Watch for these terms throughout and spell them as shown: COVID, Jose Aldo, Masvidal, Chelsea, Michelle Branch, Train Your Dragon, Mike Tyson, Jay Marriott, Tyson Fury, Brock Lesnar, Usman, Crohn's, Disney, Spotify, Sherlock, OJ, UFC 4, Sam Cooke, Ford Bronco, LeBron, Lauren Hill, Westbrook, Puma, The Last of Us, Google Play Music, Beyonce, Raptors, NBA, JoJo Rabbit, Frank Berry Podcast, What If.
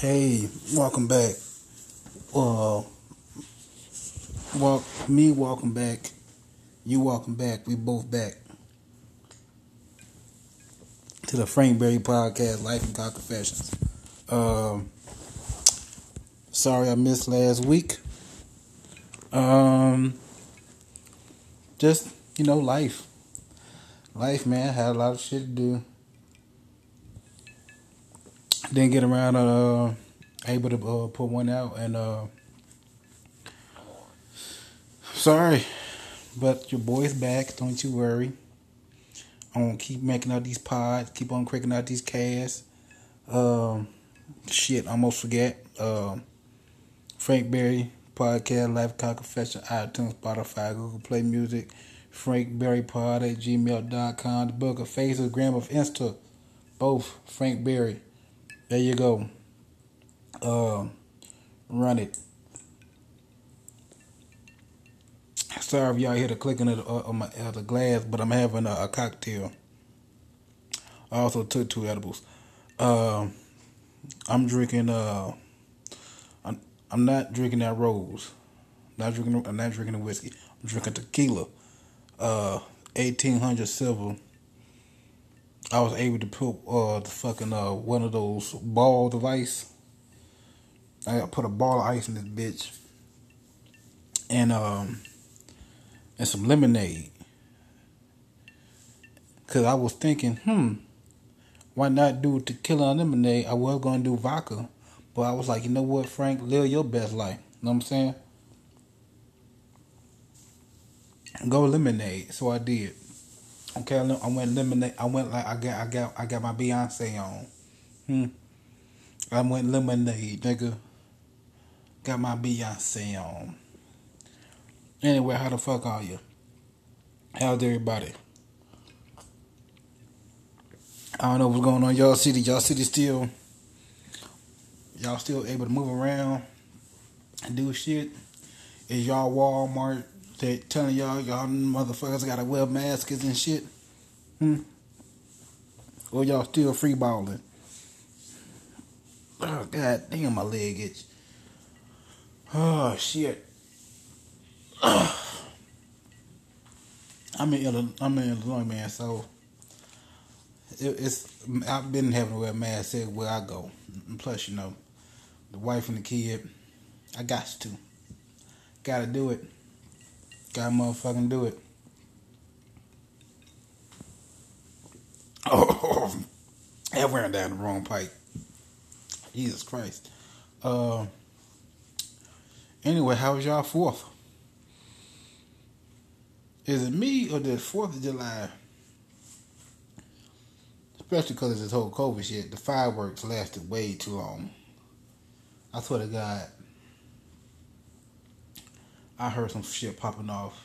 Hey, welcome back. Welcome back. You welcome back. We both back to the Frank Berry Podcast, Life and God Confessions. Sorry I missed last week. Just life. Life, man. Had a lot of shit to do. Didn't get around able to put one out, and sorry, but your boy's back. Don't you worry. I'm gonna keep making out these pods, keep on cracking out these casts. Shit, almost forgot. Frank Berry Podcast, Life Cock Confession, iTunes, Spotify, Google Play Music, frankberrypod@gmail.com, the book of Facebook, Gram of Insta, both Frank Berry. There you go. Run it. Sorry if y'all hear the clicking of the glass, but I'm having a cocktail. I also took 2 edibles. I'm drinking. I'm not drinking that rose. I'm not drinking the whiskey. I'm drinking tequila. 1800 silver. I was able to put the fucking one of those balls of ice. I put a ball of ice in this bitch, and some lemonade. Cause I was thinking, why not do tequila and lemonade? I was gonna do vodka, but I was like, you know what, Frank, live your best life. You know what I'm saying? Go lemonade. So I did. Okay, I went lemonade. I went like I got my Beyonce on. I went lemonade, nigga. Got my Beyonce on. Anyway, how the fuck are you? How's everybody? I don't know what's going on in y'all city. Y'all still able to move around and do shit? Is y'all Walmart? They telling y'all motherfuckers gotta wear masks and shit? Or y'all still free balling? Oh, god damn, my leg itch. Oh, shit. I'm in Illinois, man, so I've been having to wear masks everywhere I go. And plus, the wife and the kid, I got to. Gotta do it. Gotta motherfucking do it. Oh, I ran down the wrong pipe. Jesus Christ. Anyway, how was y'all 4th? Is it me or the 4th of July? Especially because of this whole COVID shit. The fireworks lasted way too long. I swear to God. I heard some shit popping off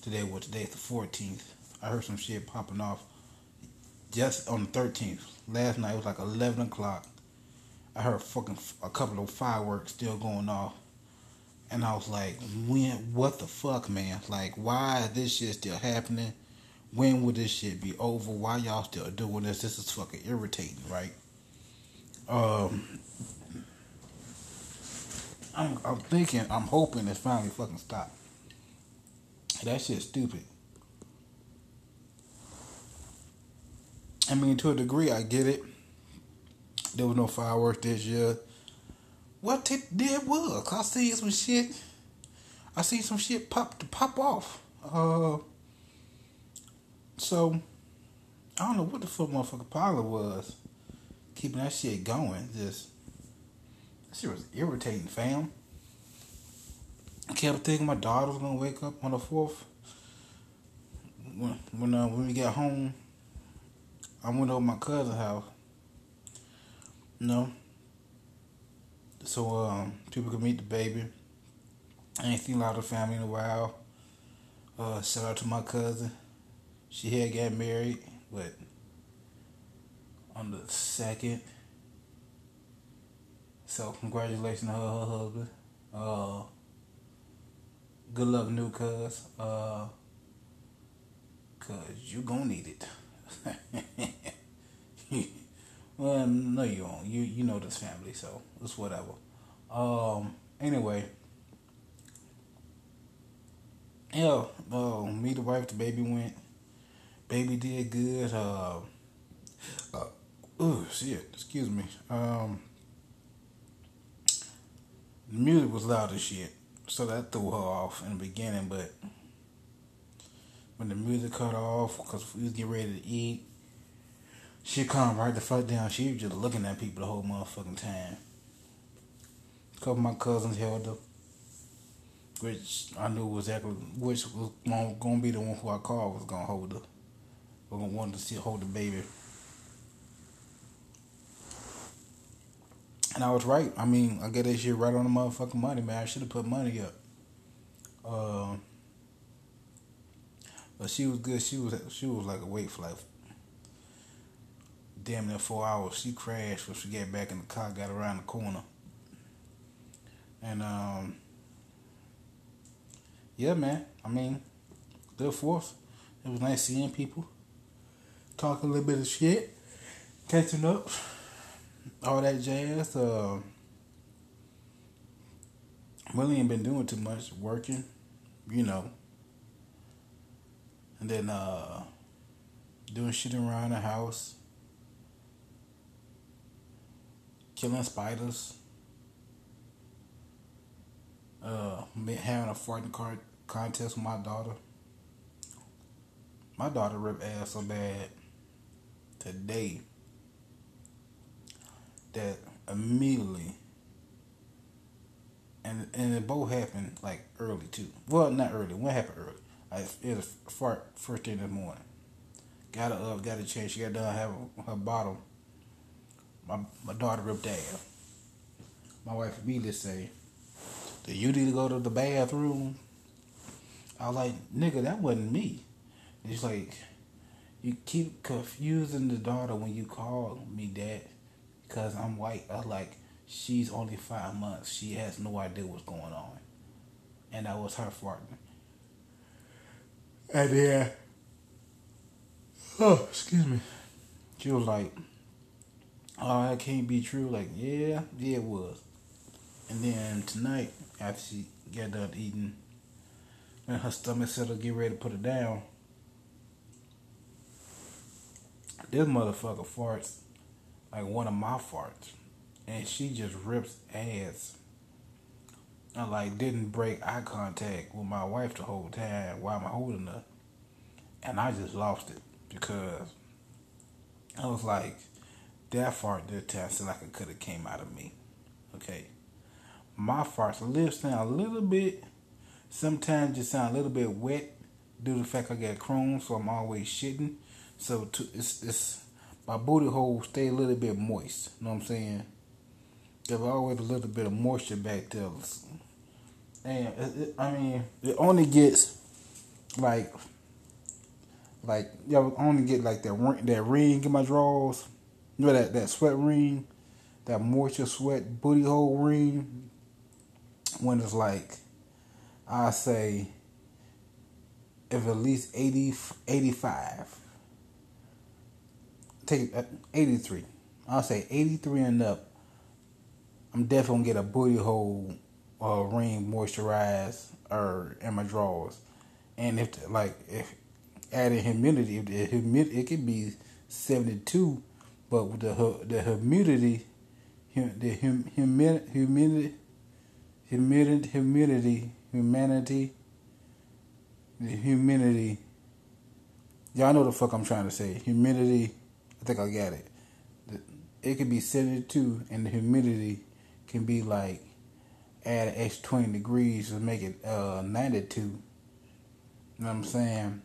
today. Well, today's the 14th. I heard some shit popping off just on the 13th. Last night, it was like 11 o'clock. I heard fucking a couple of fireworks still going off. And I was like, when? What the fuck, man? Like, why is this shit still happening? When will this shit be over? Why y'all still doing this? This is fucking irritating, right? I'm hoping it's finally fucking stopped. That shit's stupid. I mean, to a degree, I get it. There was no fireworks this year. What there was? I seen some shit. I seen some shit pop off. So I don't know what the fuck motherfucking problem was keeping that shit going. That shit was irritating, fam. I kept thinking my daughter was gonna wake up on the 4th. When we got home, I went over to my cousin's house. So people could meet the baby. I ain't seen a lot of family in a while. Shout out to my cousin. She had got married, but on the 2nd. So congratulations to her husband. Good luck, new cuz. Cuz you gonna need it. Well, no, you won't. You know this family, so it's whatever. Anyway. Yeah, me, the wife, the baby went. Baby did good. Oh, shit. Excuse me. The music was loud as shit, so that threw her off in the beginning, but when the music cut off, because we was getting ready to eat, she calmed right the fuck down. She was just looking at people the whole motherfucking time. A couple of my cousins held up, which I knew was exactly, which was going to be the one who I called was going to hold her. We're going to want to see hold the baby. And I was right. I mean, I get that shit right on the motherfucking money, man. I should have put money up. But she was good. She was like awake for like damn near 4 hours. She crashed when she got back in the car, got around the corner. And yeah, man. I mean, good force. It was nice seeing people, talking a little bit of shit, catching up. All that jazz. Really ain't been doing too much working, you know, and then doing shit around the house, killing spiders, having a farting contest with my daughter. My daughter ripped ass so bad today that immediately, and it both happened like early too. Well, not early. What happened early? It was a fart first thing in the morning. Got her up, got her changed. She got done having her bottle. My daughter ripped ass. My wife immediately say, "Do you need to go to the bathroom?" I was like, "Nigga, that wasn't me." And she's like, "You keep confusing the daughter when you call me that. Because I'm white." I was like, she's only 5 months. She has no idea what's going on. And that was her farting. And then, oh, excuse me. She was like, "Oh, that can't be true." Like, yeah, it was. And then tonight, after she got done eating, and her stomach settled, get ready to put her down, this motherfucker farts like one of my farts, and she just rips ass. I like didn't break eye contact with my wife the whole time while I'm holding her, and I just lost it because I was like, that fart this time seemed like it could have came out of me. Okay, my farts sound a little bit, sometimes just sound a little bit wet due to the fact I got Crohn's, so I'm always shitting. So it's my booty hole stay a little bit moist. You know what I'm saying? There's always a little bit of moisture back there. And it only gets like y'all only get like that ring in my drawers. You know that sweat ring, that moisture sweat booty hole ring. When it's like, I say, if at least 80, 85. Take 83. I'll say 83 and up. I'm definitely gonna get a booty hole ring moisturized or in my drawers. And if added humidity, if the humidity, it could be 72, but with the humidity, humidity. Y'all know the fuck I'm trying to say. Humidity. I think I got it. It could be 72, and the humidity can be like add an extra 20 degrees to make it 92. You know what I'm saying?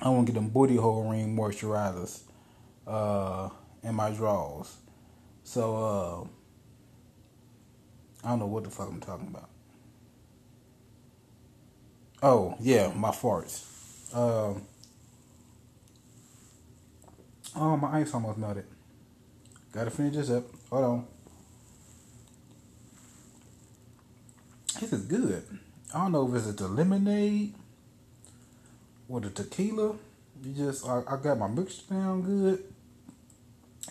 I want to get them booty hole ring moisturizers in my drawers. So I don't know what the fuck I'm talking about. Oh yeah, my farts. Oh, my ice almost melted. Gotta finish this up. Hold on. This is good. I don't know if it's the lemonade or the tequila. I got my mixture down good.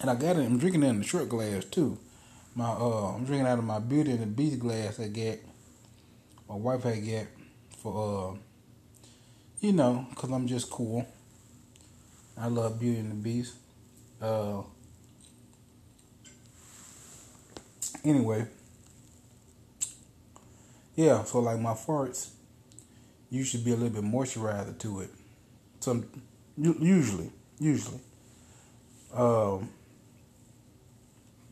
And I got it. I'm drinking it in the short glass too. I'm drinking out of my Beauty and the Beast glass I got. My wife had got for you know, cause I'm just cool. I love Beauty and the Beast. Anyway, yeah. So like my farts, you should be a little bit moisturizer to it. Usually.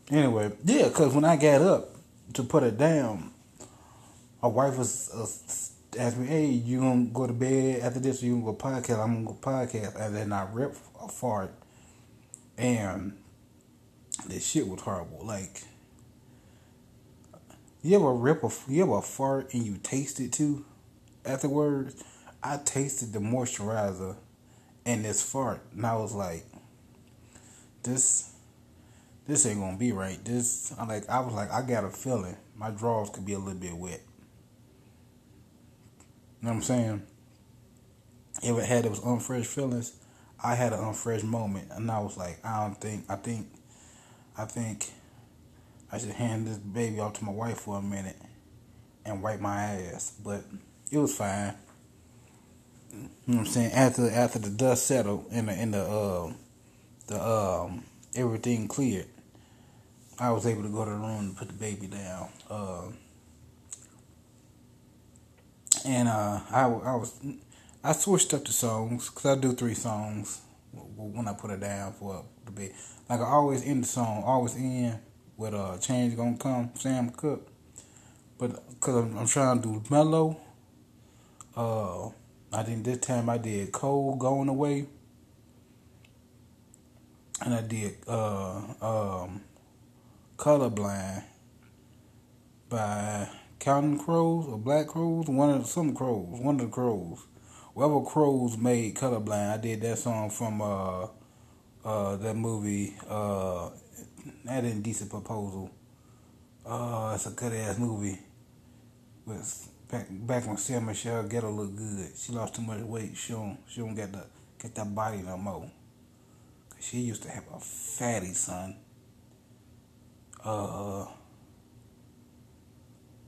Anyway, yeah, cause when I got up to put it down, my wife was asked me, "Hey, you gonna go to bed after this, or you gonna go podcast?" I'm gonna go podcast, and then I ripped a fart, and this shit was horrible. Like, you ever fart and you taste it too? Afterwards, I tasted the moisturizer in this fart, and I was like, "This ain't gonna be right." I got a feeling my drawers could be a little bit wet. You know what I'm saying? If it had those unfresh feelings, I had an unfresh moment, and I was like, I think I should hand this baby off to my wife for a minute and wipe my ass. But it was fine. You know what I'm saying? After the dust settled and everything cleared, I was able to go to the room and put the baby down. I switched up the songs, because I do 3 songs when I put it down for the baby. Like, I always end the song, with Change Gonna Come, Sam Cooke. But because I'm trying to do mellow, I think this time I did Cold Going Away. And I did Colorblind by Counting Crows or Black Crows, one of the Crows. Whoever Crows made Colorblind, I did that song from that movie, That Indecent Proposal. It's a good ass movie. With back when Sam Michelle Gellar looked good. She lost too much weight. She don't get that body no more. She used to have a fatty son.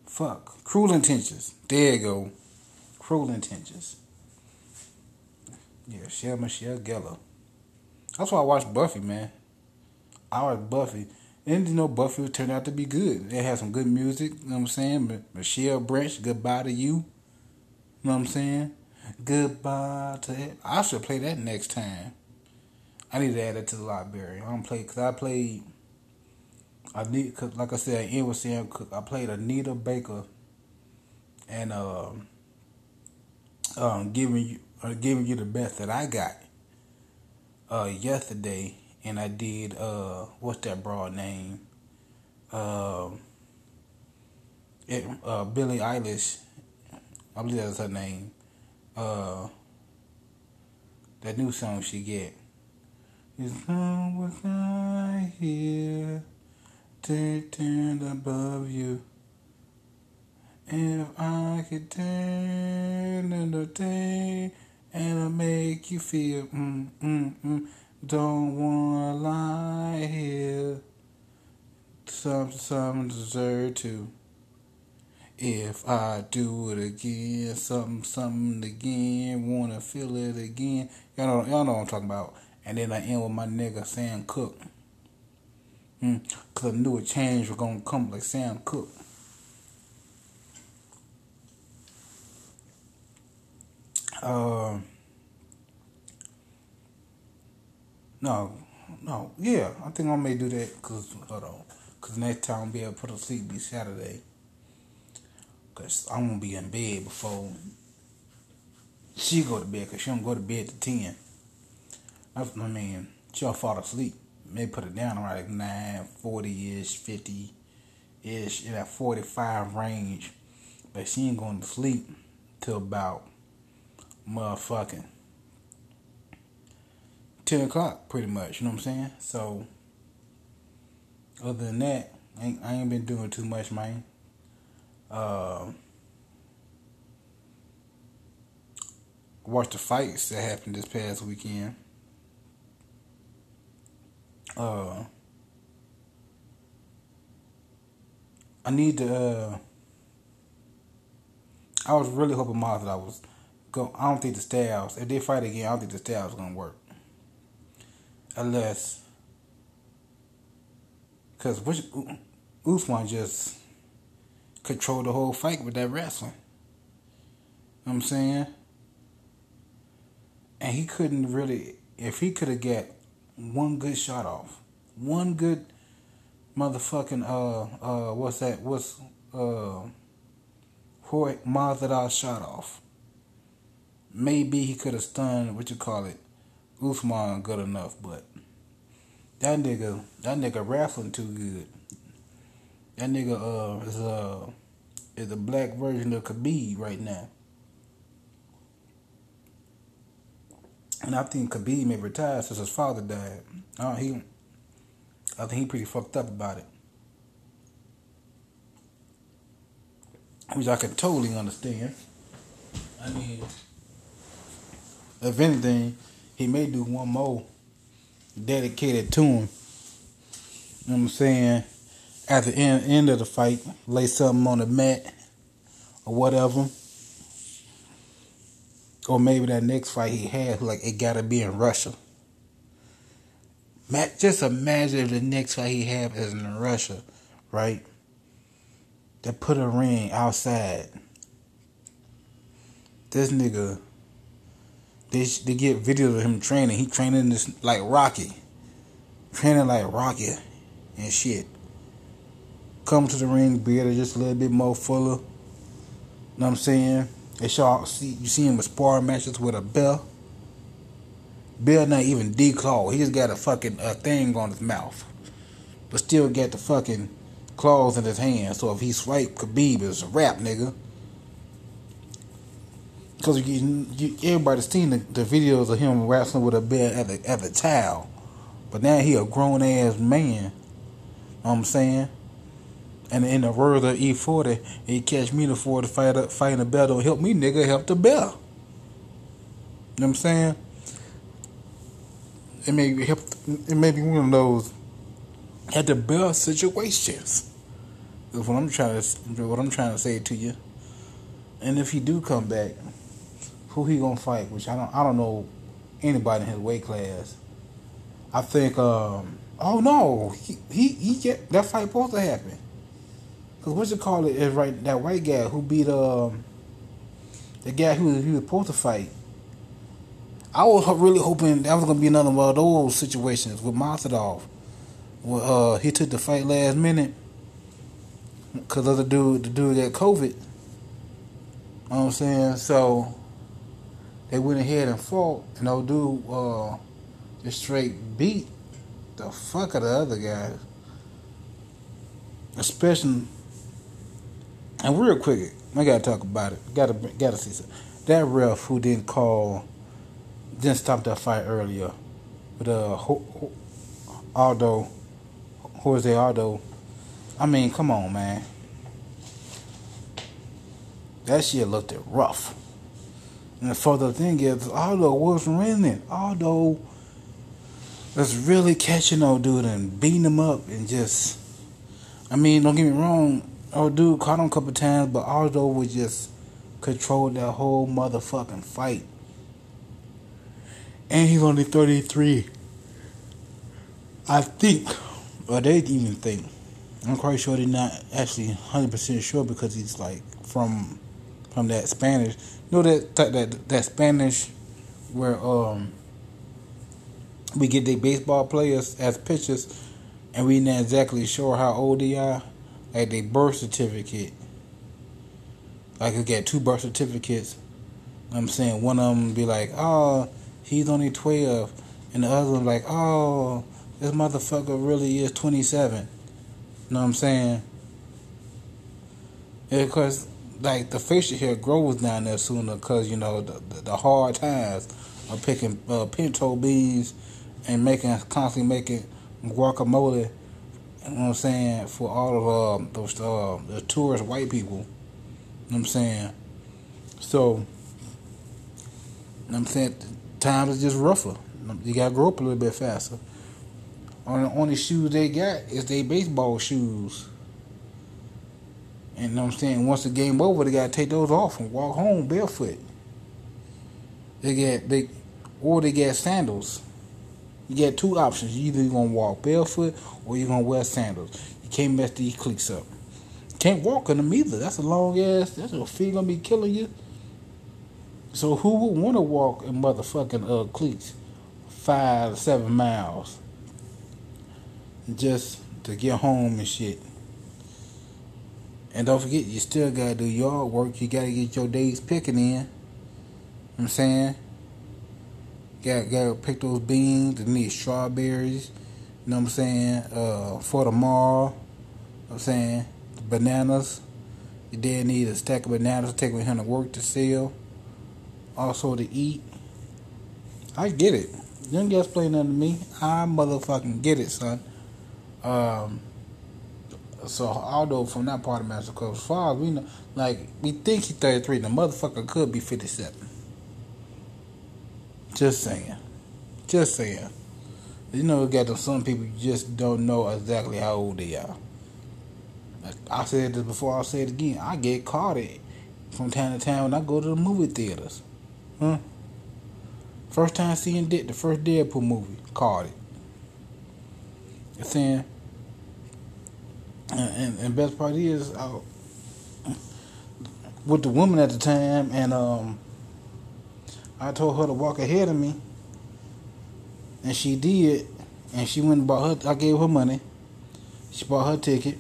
Fuck. Cruel Intentions. There you go. Cruel Intentions. Yeah, Michelle Gellar. That's why I watched Buffy, man. I watched Buffy. And you know, Buffy turned out to be good. It had some good music, you know what I'm saying? Michelle Branch, Goodbye to You. You know what I'm saying? Goodbye to it. I should play that next time. I need to add that to the library. Like I said, I end with Sam Cooke. I played Anita Baker and giving you the best that I got yesterday, and I did what's that broad name? Billie Eilish, I believe that's her name. That new song she get. It's not what I hear, turn above you. If I could turn in the day and I make you feel, don't wanna lie here. Something deserve to. If I do it again, something again, wanna feel it again. Y'all know what I'm talking about. And then I end with my nigga Sam Cooke. Because I knew a change was going to come, like Sam Cooke. No. Yeah, I think I may do that. Because next time I'll be able to put to sleep this Saturday. Because I'm going to be in bed before she go to bed. Because she don't go to bed to 10. I mean, she'll fall asleep. They put it down around like 9:40-ish, 50-ish, in that 45 range. But she ain't going to sleep till about motherfucking 10 o'clock, pretty much. You know what I'm saying? So, other than that, I ain't been doing too much, man. Watched the fights that happened this past weekend. I need to, I was really hoping Masvidal was going. I don't think the styles, if they fight again, I don't think the styles going to work. Unless, because Usman just controlled the whole fight with that wrestling. You know what I'm saying? And he couldn't really, if he could have got one good shot off, one good motherfucking, Masvidal shot off. Maybe he could have stunned, Usman good enough, but that nigga wrestling too good. That nigga is a black version of Khabib right now. And I think Khabib may retire since his father died. I think he pretty fucked up about it, which I can totally understand. I mean, if anything, he may do one more dedicated to him. You know what I'm saying? At the end of the fight, lay something on the mat or whatever. Or maybe that next fight he has, like, it gotta be in Russia. Just imagine if the next fight he has is in Russia, right? They put a ring outside. This nigga, they get videos of him training. He training this like Rocky. Training like Rocky and shit. Come to the ring, bearded just a little bit more fuller. Know what I'm saying? You see him with sparring matches with a bell. Bell not even declawed. He just got a fucking thing on his mouth. But still got the fucking claws in his hand. So if he swipe Khabib, it's a wrap, nigga. Because everybody's seen the videos of him wrestling with a bell at the towel. But now he a grown-ass man. Know what I'm saying? And in the world of E40, he catch me the 40 fighting a bell. Don't help me, nigga. Help the bell. You know what I'm saying? It may be one of those at the bell situations. That's what I'm trying to say to you. And if he do come back, who he gonna fight? Which I don't know anybody in his weight class. I think. Oh no, he get that fight supposed to happen. Cause is right that white guy who beat the guy who was supposed to fight. I was really hoping that was gonna be another one of those situations with Masvidal, where he took the fight last minute. Cause the dude got COVID. You know what I'm saying? So they went ahead and fought, and old dude just straight beat the fuck out of the other guys, especially. And real quick, I gotta talk about it. Gotta see something. That ref who didn't stop that fight earlier with Jose Aldo. I mean, come on, man. That shit looked rough. And the further thing is, Aldo was winning. Aldo was really catching old dude and beating him up and just. I mean, don't get me wrong. Oh, dude caught him a couple times, but Aldo would just control that whole motherfucking fight. And he's only 33. I think, or they even think. I'm quite sure they're not actually 100% sure because he's like from that Spanish. You know that Spanish where we get the baseball players as pitchers, and we're not exactly sure how old they are. Like their birth certificate. Like you get two birth certificates. I'm saying one of them be like, oh, he's only 12. And the other one like, oh, this motherfucker really is 27. You know what I'm saying? Because like the facial hair grows down there sooner because, you know, the hard times of picking pinto beans and constantly making guacamole. You know what I'm saying? For all of those the tourist white people. You know what I'm saying? So, you know what I'm saying? Times is just rougher. You got to grow up a little bit faster. on the only shoes they got is they baseball shoes. And you know what I'm saying, once the game over, they gotta take those off and walk home barefoot. They got sandals. You got two options. Either you're gonna walk barefoot or you're gonna wear sandals. You can't mess these cleats up. You can't walk in them either. That's a long ass. That's your feet gonna be killing you. So who would wanna walk in motherfucking cleats 5 to 7 miles just to get home and shit? And don't forget, you still gotta do yard work. You gotta get your days picking in. You know what I'm saying? Gotta pick those beans and these strawberries. You know what I'm saying? For tomorrow. You know what I'm saying? The bananas. You then need a stack of bananas to take with him to work to sell. Also to eat. I get it. You don't gotta explain nothing to me. I motherfucking get it, son. So Aldo from that part of Master Club, as far as we know, like, we think he's 33. The motherfucker could be 57. Just saying. You know, we got some people you just don't know exactly how old they are. Like, I said this before, I'll say it again. I get carded from time to time when I go to the movie theaters. Huh? First time seeing the first Deadpool movie, carded. You saying? And best part is, I, with the woman at the time, and I told her to walk ahead of me, and she did, and she went and bought her. I gave her money. She bought her ticket.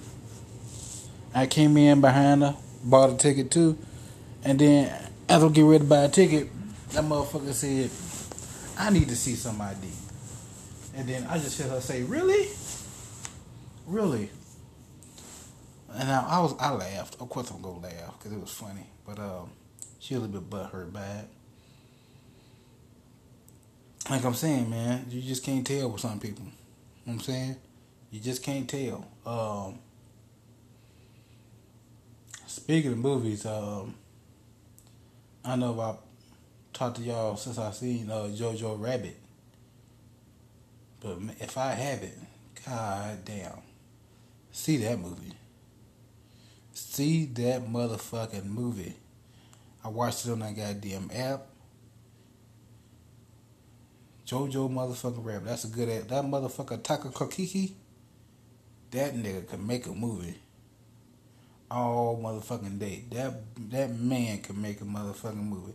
I came in behind her, bought a ticket too, and then as I get ready to buy a ticket, that motherfucker said, "I need to see some ID," and then I just heard her say, "Really, really." And I laughed. Of course I'm going to laugh because it was funny. But she was a bit butthurt by it. Like I'm saying, man, you just can't tell with some people. You know what I'm saying? You just can't tell. Speaking of movies, I know I've talked to y'all since I've seen JoJo Rabbit. But if I haven't, god damn, see that movie. See that motherfucking movie. I watched it on that goddamn app. JoJo motherfucking Rabbit. That's a good app. That motherfucker Taika Waititi. That nigga can make a movie all motherfucking day. That man can make a motherfucking movie.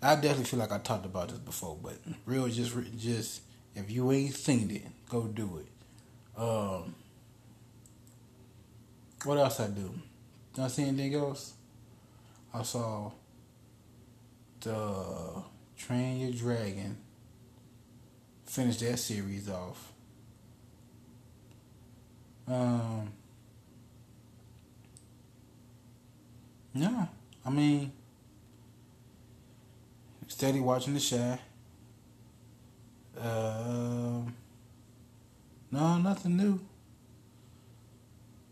I definitely feel like I talked about this before, but real, just if you ain't seen it, go do it. What else I do? Did I see anything else? I saw the Train Your Dragon. Finish that series off. Yeah, I mean, steady watching The Shy. No, nothing new.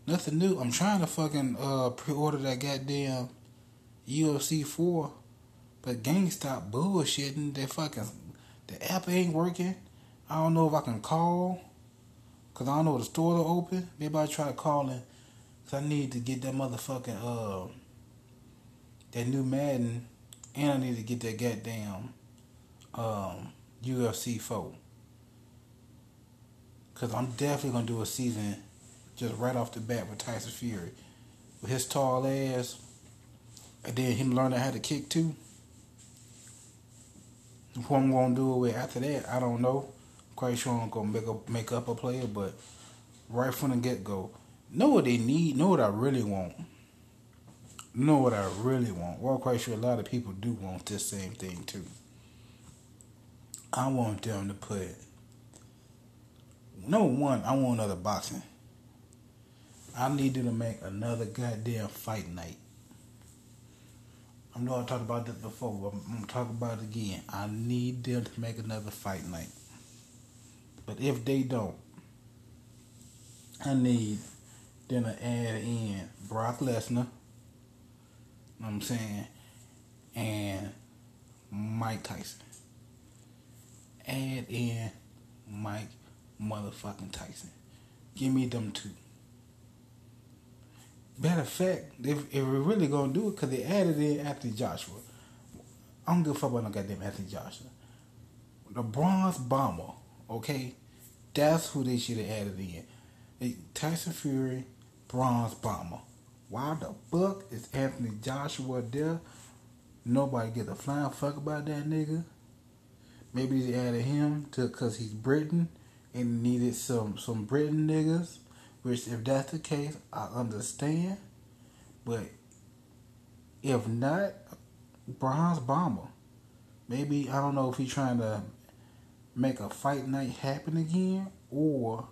Nothing new. I'm trying to fucking pre-order that goddamn UFC 4, but GameStop bullshitting. The app ain't working. I don't know if I can call, cause I don't know if the stores are open. Maybe I try calling, cause I need to get that motherfucking that new Madden, and I need to get that goddamn UFC 4, cause I'm definitely gonna do a season. Just right off the bat with Tyson Fury. With his tall ass. And then him learning how to kick too. What I'm going to do with after that, I don't know. I'm quite sure I'm going to make up a player. But right from the get-go. Know what they need. Know what I really want. Well, I'm quite sure a lot of people do want this same thing too. I want them to put... Number one, I want another boxing. I need them to make another goddamn fight night. I know I talked about this before, but I'm going to talk about it again. I need them to make another fight night. But if they don't, I need them to add in Brock Lesnar, you know what I'm saying, and Mike Tyson. Add in Mike motherfucking Tyson. Give me them two. Matter of fact, if we're really going to do it, because they added in Anthony Joshua. I don't give a fuck about no goddamn Anthony Joshua. The Bronze Bomber, okay? That's who they should have added in. Tyson Fury, Bronze Bomber. Why the fuck is Anthony Joshua there? Nobody gives a flying fuck about that nigga. Maybe they added him because he's Briton and needed some Briton niggas. Which, if that's the case, I understand. But if not, Bronze Bomber. Maybe, I don't know if he's trying to make a fight night happen again. Or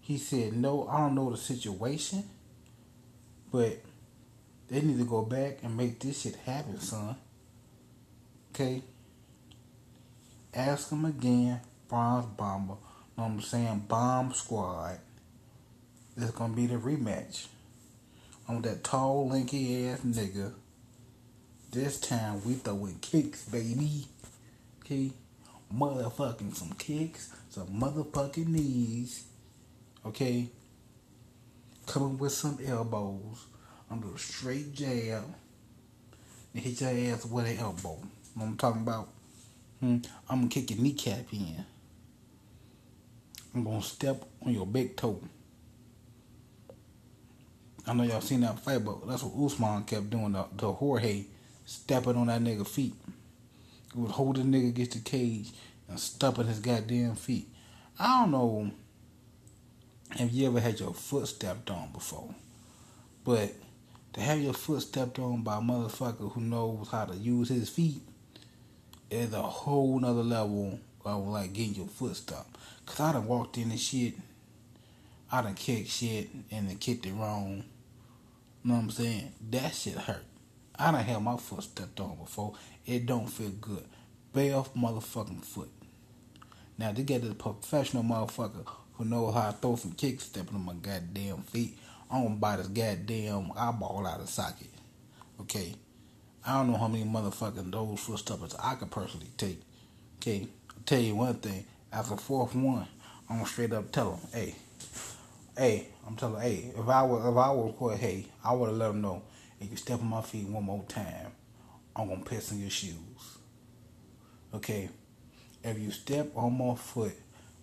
he said, no, I don't know the situation. But they need to go back and make this shit happen, son. Okay? Ask him again, Bronze Bomber. Know what I'm saying? Bomb Squad. That's going to be the rematch. On that tall, lanky ass nigga. This time we throwing kicks, baby. Okay? Motherfucking some kicks. Some motherfucking knees. Okay? Coming with some elbows. Under a straight jab. And hit your ass with an elbow. You know what I'm talking about? I'm going to kick your kneecap in. I'm going to step on your big toe. I know y'all seen that fight, but that's what Usman kept doing to Jorge, stepping on that nigga feet. He would hold the nigga against the cage and stepping his goddamn feet. I don't know if you ever had your foot stepped on before, but to have your foot stepped on by a motherfucker who knows how to use his feet is a whole nother level of like getting your foot stopped. Cause I done walked in and shit, I done kicked shit and then kicked it wrong. You know what I'm saying? That shit hurt. I done had my foot stepped on before. It don't feel good. Bare off motherfucking foot. Now they got this professional motherfucker who knows how to throw some kicks stepping on my goddamn feet. I'm gonna buy this goddamn eyeball out of socket. Okay? I don't know how many motherfucking those foot steppers I could personally take. Okay? I'll tell you one thing. After the fourth one, I'm gonna straight up tell them, hey, if I was, I would have let them know, if you step on my feet one more time, I'm going to piss in your shoes. Okay? If you step on my foot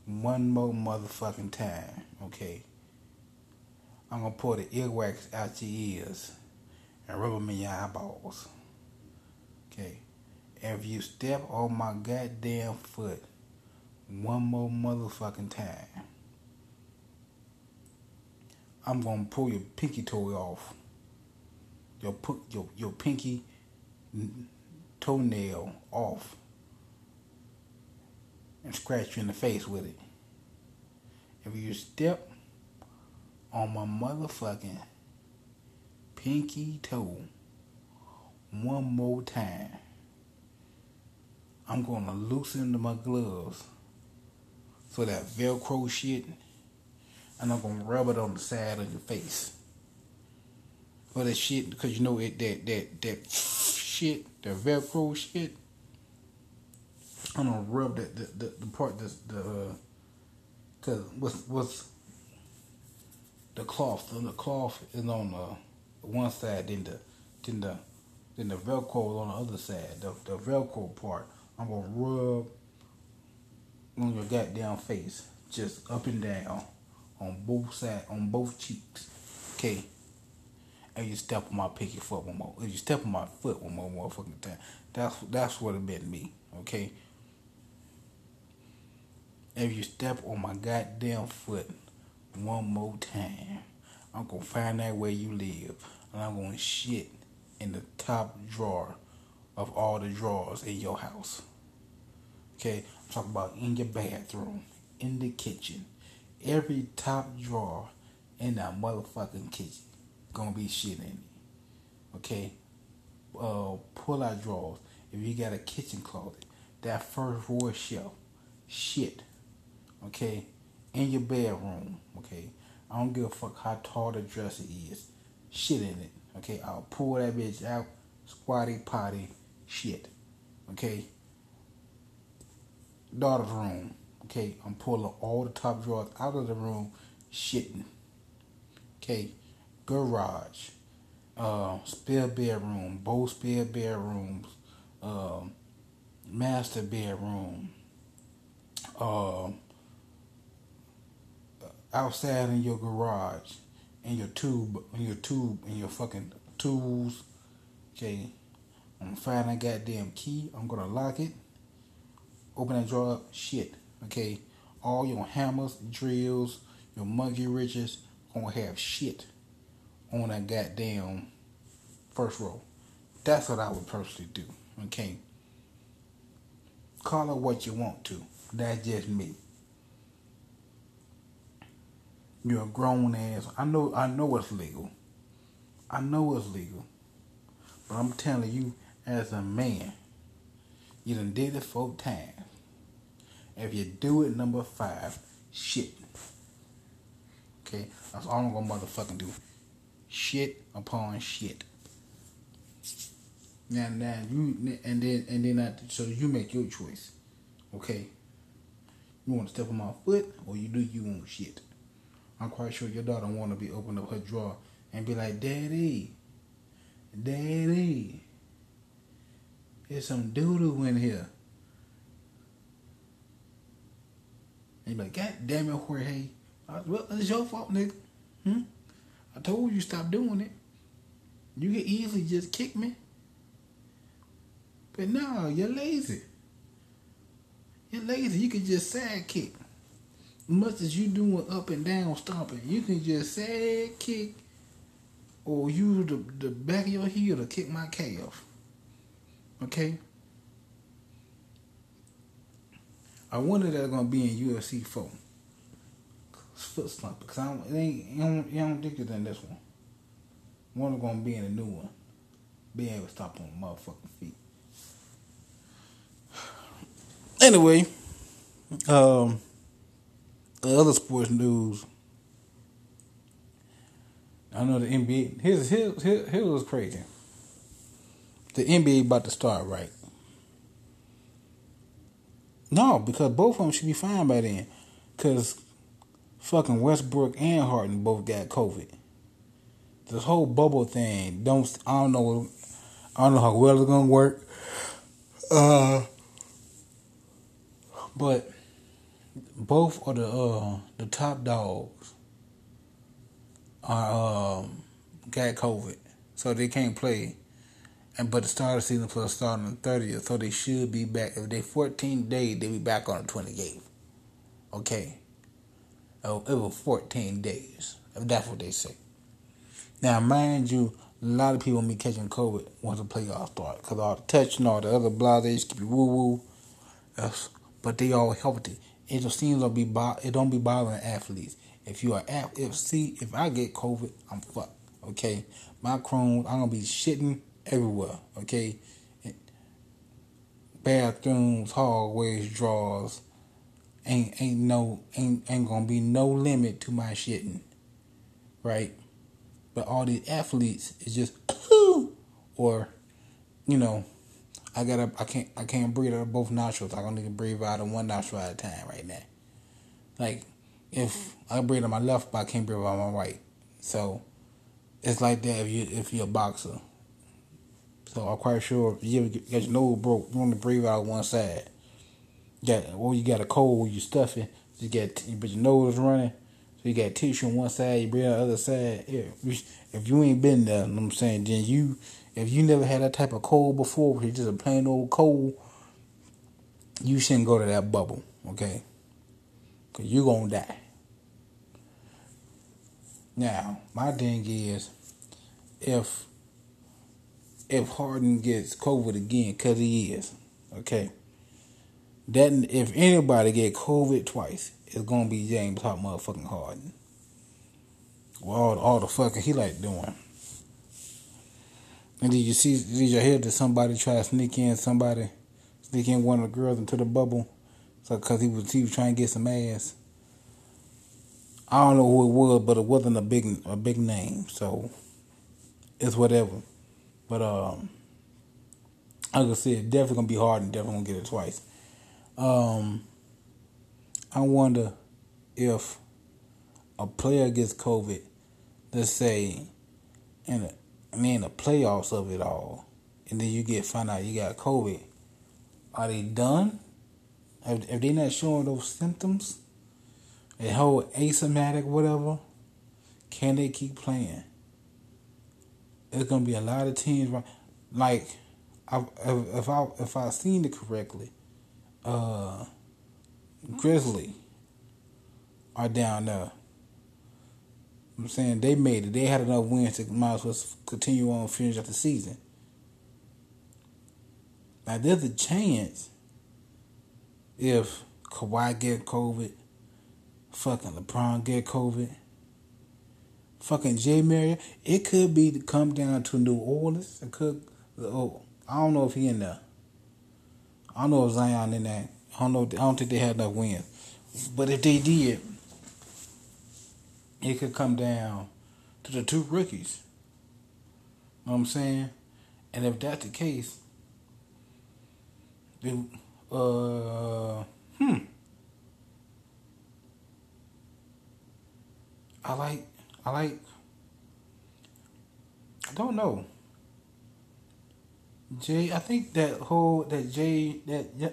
one more motherfucking time, okay, I'm going to pull the earwax out your ears and rub them in your eyeballs. Okay? If you step on my goddamn foot one more motherfucking time, I'm gonna pull your pinky toe off. Your pinky toenail off. And scratch you in the face with it. If you step on my motherfucking pinky toe one more time, I'm gonna loosen my gloves. So that Velcro shit, and I'm gonna rub it on the side of your face. For that shit, because you know it, that shit, the Velcro shit. I'm gonna rub that the part that's cause what's the cloth is on the one side, then the Velcro is on the other side. The Velcro part, I'm gonna rub on your goddamn face, just up and down. On both sides, on both cheeks. Okay? And you step on my pinky foot one more. If you step on my foot one more motherfucking time, that's what it meant me. Okay? If you step on my goddamn foot one more time, I'm gonna find out where you live. And I'm gonna shit in the top drawer of all the drawers in your house. Okay? I'm talking about in your bathroom, in the kitchen. Every top drawer in that motherfucking kitchen gonna be shit in it. Okay? Pull out drawers. If you got a kitchen closet, that first drawer shelf, shit. Okay? In your bedroom. Okay? I don't give a fuck how tall the dresser is. Shit in it. Okay? I'll pull that bitch out. Squatty potty. Shit. Okay? Daughter's room. Okay, I'm pulling all the top drawers out of the room, shitting. Okay, garage, spare bedroom, both spare bedrooms, master bedroom, outside in your garage, in your tube, in your fucking tools. Okay, I'm finding a goddamn key. I'm gonna lock it. Open that drawer up, shit. Okay, all your hammers, drills, your monkey wrenches gonna have shit on that goddamn first row. That's what I would personally do. Okay, call it what you want to. That's just me. You're a grown ass. I know it's legal. I know it's legal. But I'm telling you, as a man, you done did it 4 times. If you do it 5, shit. Okay? That's all I'm gonna motherfucking do. Shit upon shit. Now you so you make your choice. Okay? You wanna step on my foot or you want shit. I'm quite sure your daughter wanna be open up her drawer and be like, Daddy, there's some doo-doo in here. And you be like, God damn it, Jorge. Well, it's your fault, nigga. I told you stop doing it. You could easily just kick me. But no, you're lazy. You can just sidekick. Much as you doing up and down stomping, you can just sidekick or use the back of your heel to kick my calf. Okay? I wonder if that's going to be in UFC 4. Foot slump. Because I don't think it's in this one. One is going to be in the new one. Being able to stop on motherfucking feet. Anyway. The other sports news. I know the NBA. Here's what's crazy. The NBA about to start, right? No, because both of them should be fine by then. Because fucking Westbrook and Harden both got COVID. This whole bubble thing, I don't know how well it's gonna work. But both of the top dogs are got COVID, so they can't play. But the start of the season plus start on the 30th, so they should be back. If they 14 days, they'll be back on the 28th. Okay. It was 14 days, if that's what they say. Now, mind you, a lot of people be catching COVID once the playoffs start, because all the touching, all the other blah, they used to be woo-woo. But they all healthy. It just seems it don't be bothering athletes. If you are if I get COVID, I'm fucked. Okay? My Crohn's, I'm going to be shitting everywhere, okay? Bathrooms, hallways, drawers. Ain't gonna be no limit to my shitting, right? But all these athletes is just or, I can't breathe out of both nostrils. I don't need to breathe out of one nostril at a time right now. Like if I breathe on my left, but I can't breathe on my right. So it's like that if you're a boxer. So I'm quite sure if you ever get your nose broke, you want to breathe out one side. You got a cold, you stuff it, but your nose is running, so you got tissue on one side, you breathe on the other side. If you ain't been there, you know what I'm saying, then if you never had that type of cold before, which is just a plain old cold, you shouldn't go to that bubble, okay? Because you're going to die. Now, my thing is, if Harden gets COVID again, because he is, okay, that if anybody get COVID twice, it's gonna be James Hart motherfucking Harden. Well, all the fucking he like doing. And did you hear that somebody tried to sneak in one of the girls into the bubble? So cause he was trying to get some ass. I don't know who it was, but it wasn't a big name, so it's whatever. But like I said, definitely gonna be Harden, definitely gonna get it twice. I wonder if a player gets COVID, let's say, in the playoffs of it all, and then you find out you got COVID. Are they done? If they not showing those symptoms, the whole asymptomatic whatever, can they keep playing? There's gonna be a lot of teams. Like, if I seen it correctly, Grizzly are down there. I'm saying they made it. They had enough wins to might as well continue on and finish out the season. Now there's a chance if Kawhi get COVID, fucking LeBron get COVID, fucking Jay Marriott, it could be to come down to New Orleans. It could. I don't know if he in there. I don't know if Zion in there. I don't think they had enough wins. But if they did, it could come down to the two rookies. You know what I'm saying? And if that's the case, then I don't know. Jay, I think the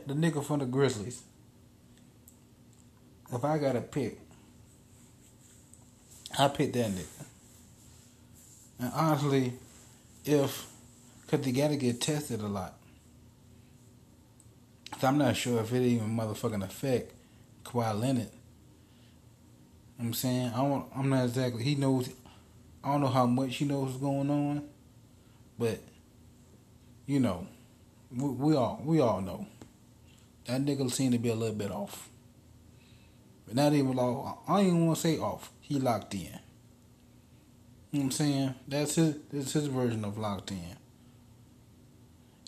nigga from the Grizzlies. If I gotta pick, I pick that nigga. And honestly, cause they gotta get tested a lot. So I'm not sure if it even motherfucking affect Kawhi Leonard. I'm saying I'm not exactly. He knows. I don't know how much he knows what's going on, but you know, we all know that nigga seemed to be a little bit off. But not even off. I don't even want to say off. He locked in. You know what I'm saying? That's his version of locked in.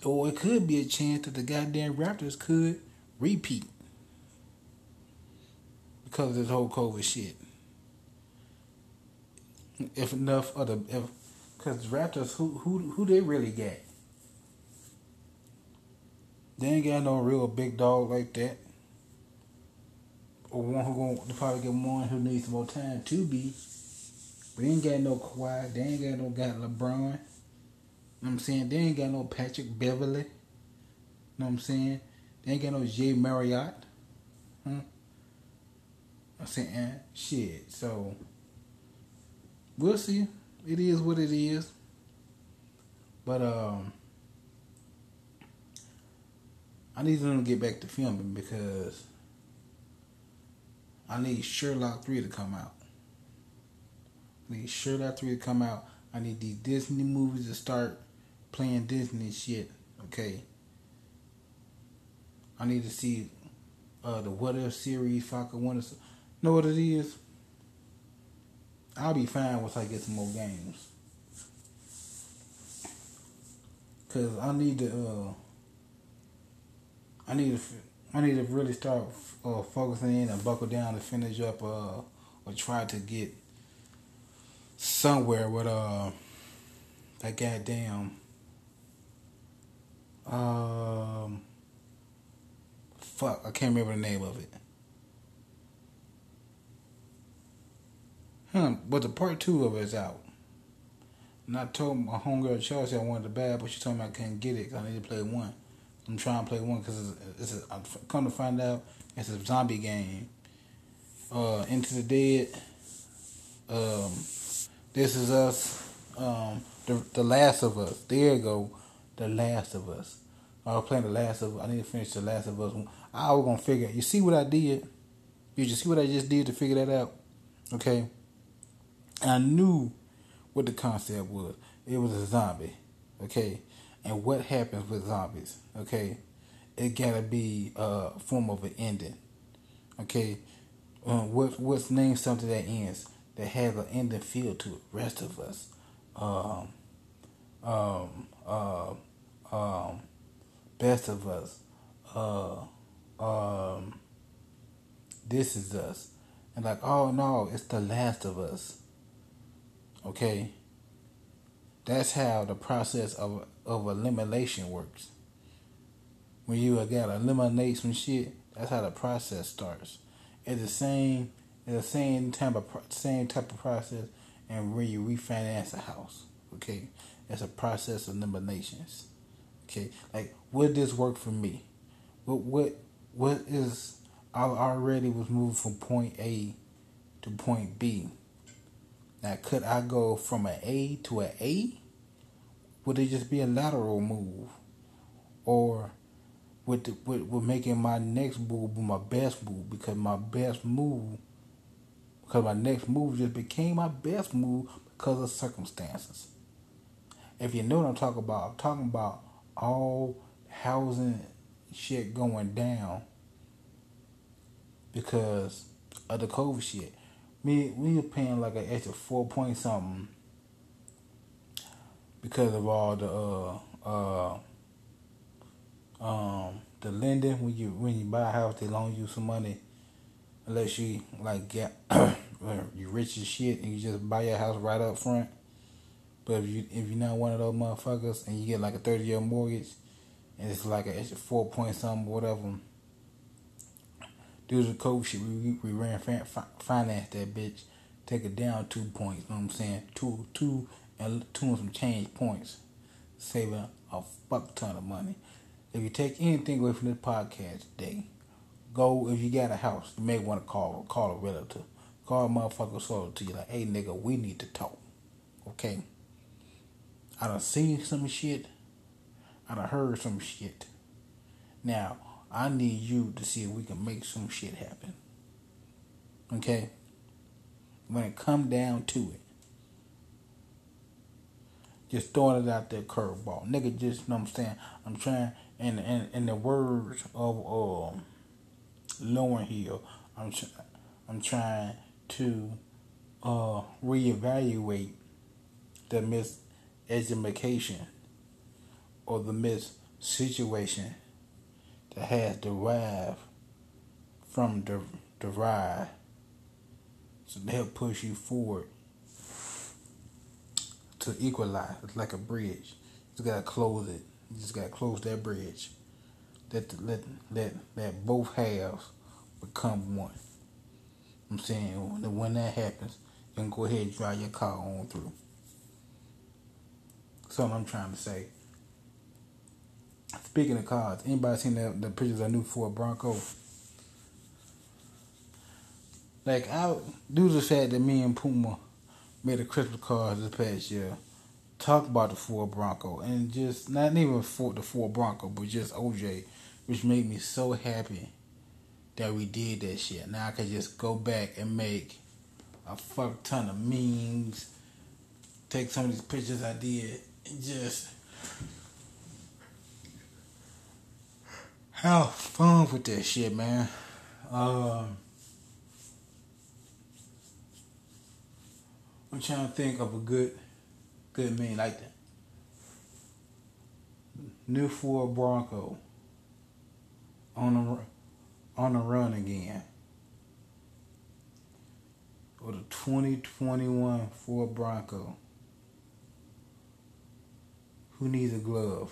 Or it could be a chance that the goddamn Raptors could repeat because of this whole COVID shit. If enough other, because Raptors, who they really got? They ain't got no real big dog like that, or one who gonna probably get one who needs more time to be. But they ain't got no Kawhi. They ain't got no LeBron. You know what I'm saying? They ain't got no Patrick Beverly. You know what I'm saying? They ain't got no Jay Marriott. I'm saying shit. So we'll see. It is what it is. But I need them to get back to filming because I need Sherlock 3 to come out. I need these Disney movies to start playing Disney shit. Okay. I need to see the What If series if I could want to know what it is. I'll be fine once I get some more games. Cause I need to. I need to really start focusing in and buckle down to finish up or try to get somewhere with that goddamn fuck, I can't remember the name of it. But the part 2 of it is out. And I told my homegirl Chelsea I wanted it bad, but she told me I couldn't get it because I need to play 1. I'm trying to play 1 because I come to find out it's a zombie game. Into the Dead. This Is Us. The Last of Us. There you go. The Last of Us. I was playing The Last of Us. I need to finish The Last of Us. I was going to figure out. You see what I did? You just see what I just did to figure that out? Okay. And I knew what the concept was. It was a zombie. Okay. And what happens with zombies, okay? It gotta be a form of an ending, okay? What's named something that ends, that has an ending feel to it, Rest of Us. Best of Us. This Is Us. And like, oh no, it's The Last of Us, okay? That's how the process of elimination works. When you gotta eliminate some shit, that's how the process starts. It's the same. It's the same type of process. And when you refinance a house, okay, it's a process of eliminations. Okay, like would this work for me? What is I already was moved from point A to point B. Now could I go from an A to an A? Would it just be a lateral move, or with making my next move be my best move because my next move just became my best move because of circumstances. If you know what I'm talking about, I'm talking about all housing shit going down because of the COVID shit. We were paying like an extra 4 point something because of all the lending. When you buy a house, they loan you some money. Unless you like get you rich as shit and you just buy your house right up front. But if you're not one of those motherfuckers and you get like a 30-year mortgage and it's like an extra 4 point something whatever, due to the COVID shit, we ran finance that bitch, take it down 2 points. You know what I'm saying? Two and some change points, saving a fuck ton of money. If you take anything away from this podcast today, go, if you got a house, you may want to call a relative. Call a motherfucker solo to you like, hey nigga, we need to talk. Okay? I done seen some shit. I done heard some shit. Now, I need you to see if we can make some shit happen. Okay? When it come down to it. Just throwing it out there curveball. Nigga, just, you know what I'm saying? I'm trying, in the words of Lauren Hill, I'm trying to reevaluate the miseducation or the mis-situation that has derived from the ride, so they help push you forward to equalize. It's like a bridge. You just gotta close it. You just gotta close that bridge. Let both halves become one. I'm saying when that happens, you can go ahead and drive your car on through. That's all I'm trying to say. Speaking of cars, anybody seen the pictures of new Ford Bronco? Like due to the fact that me and Puma made a Christmas card this past year. Talk about the Ford Bronco and just not even the Ford Bronco, but just OJ, which made me so happy that we did that shit. Now I can just go back and make a fuck ton of memes, take some of these pictures I did, and just have fun with that shit, man. I'm trying to think of a good man like that. New Ford Bronco on the run again. Or the 2021 Ford Bronco. Who needs a glove?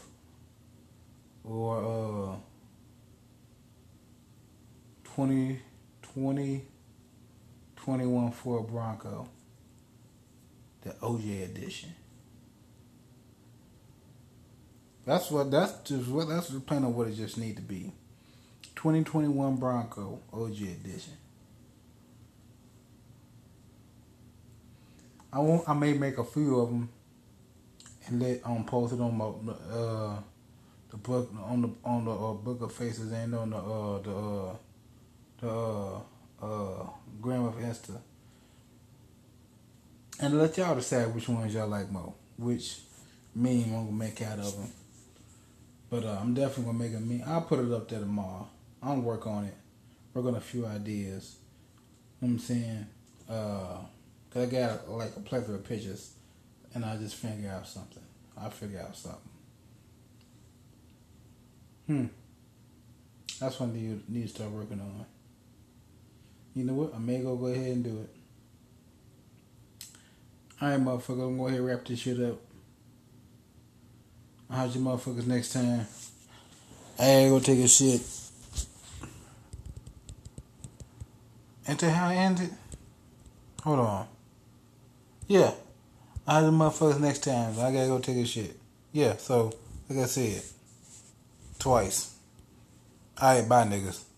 Or 2021 Ford Bronco. The OJ edition. That's the plan of what it just need to be. 2021 Bronco OG edition. I may make a few of them and let post it on my the book on the Book of Faces and on the Gram of Insta. And let y'all decide which ones y'all like more, which meme I'm gonna make out of them. But I'm definitely going to make a meme. I'll put it up there tomorrow. I'm going to work on it. Work on a few ideas. You know what I'm saying? Because I got like a plethora of pictures. And I'll just figure out something. That's what you need to start working on. You know what? I may go ahead and do it. Alright, motherfucker. I'm going to go ahead and wrap this shit up. I'll hide you motherfuckers next time. I ain't gonna take a shit. Ain't that how it ended? Hold on. Yeah. I had the motherfuckers next time. I gotta go take a shit. Yeah, so, like I said, twice. Alright, bye, niggas.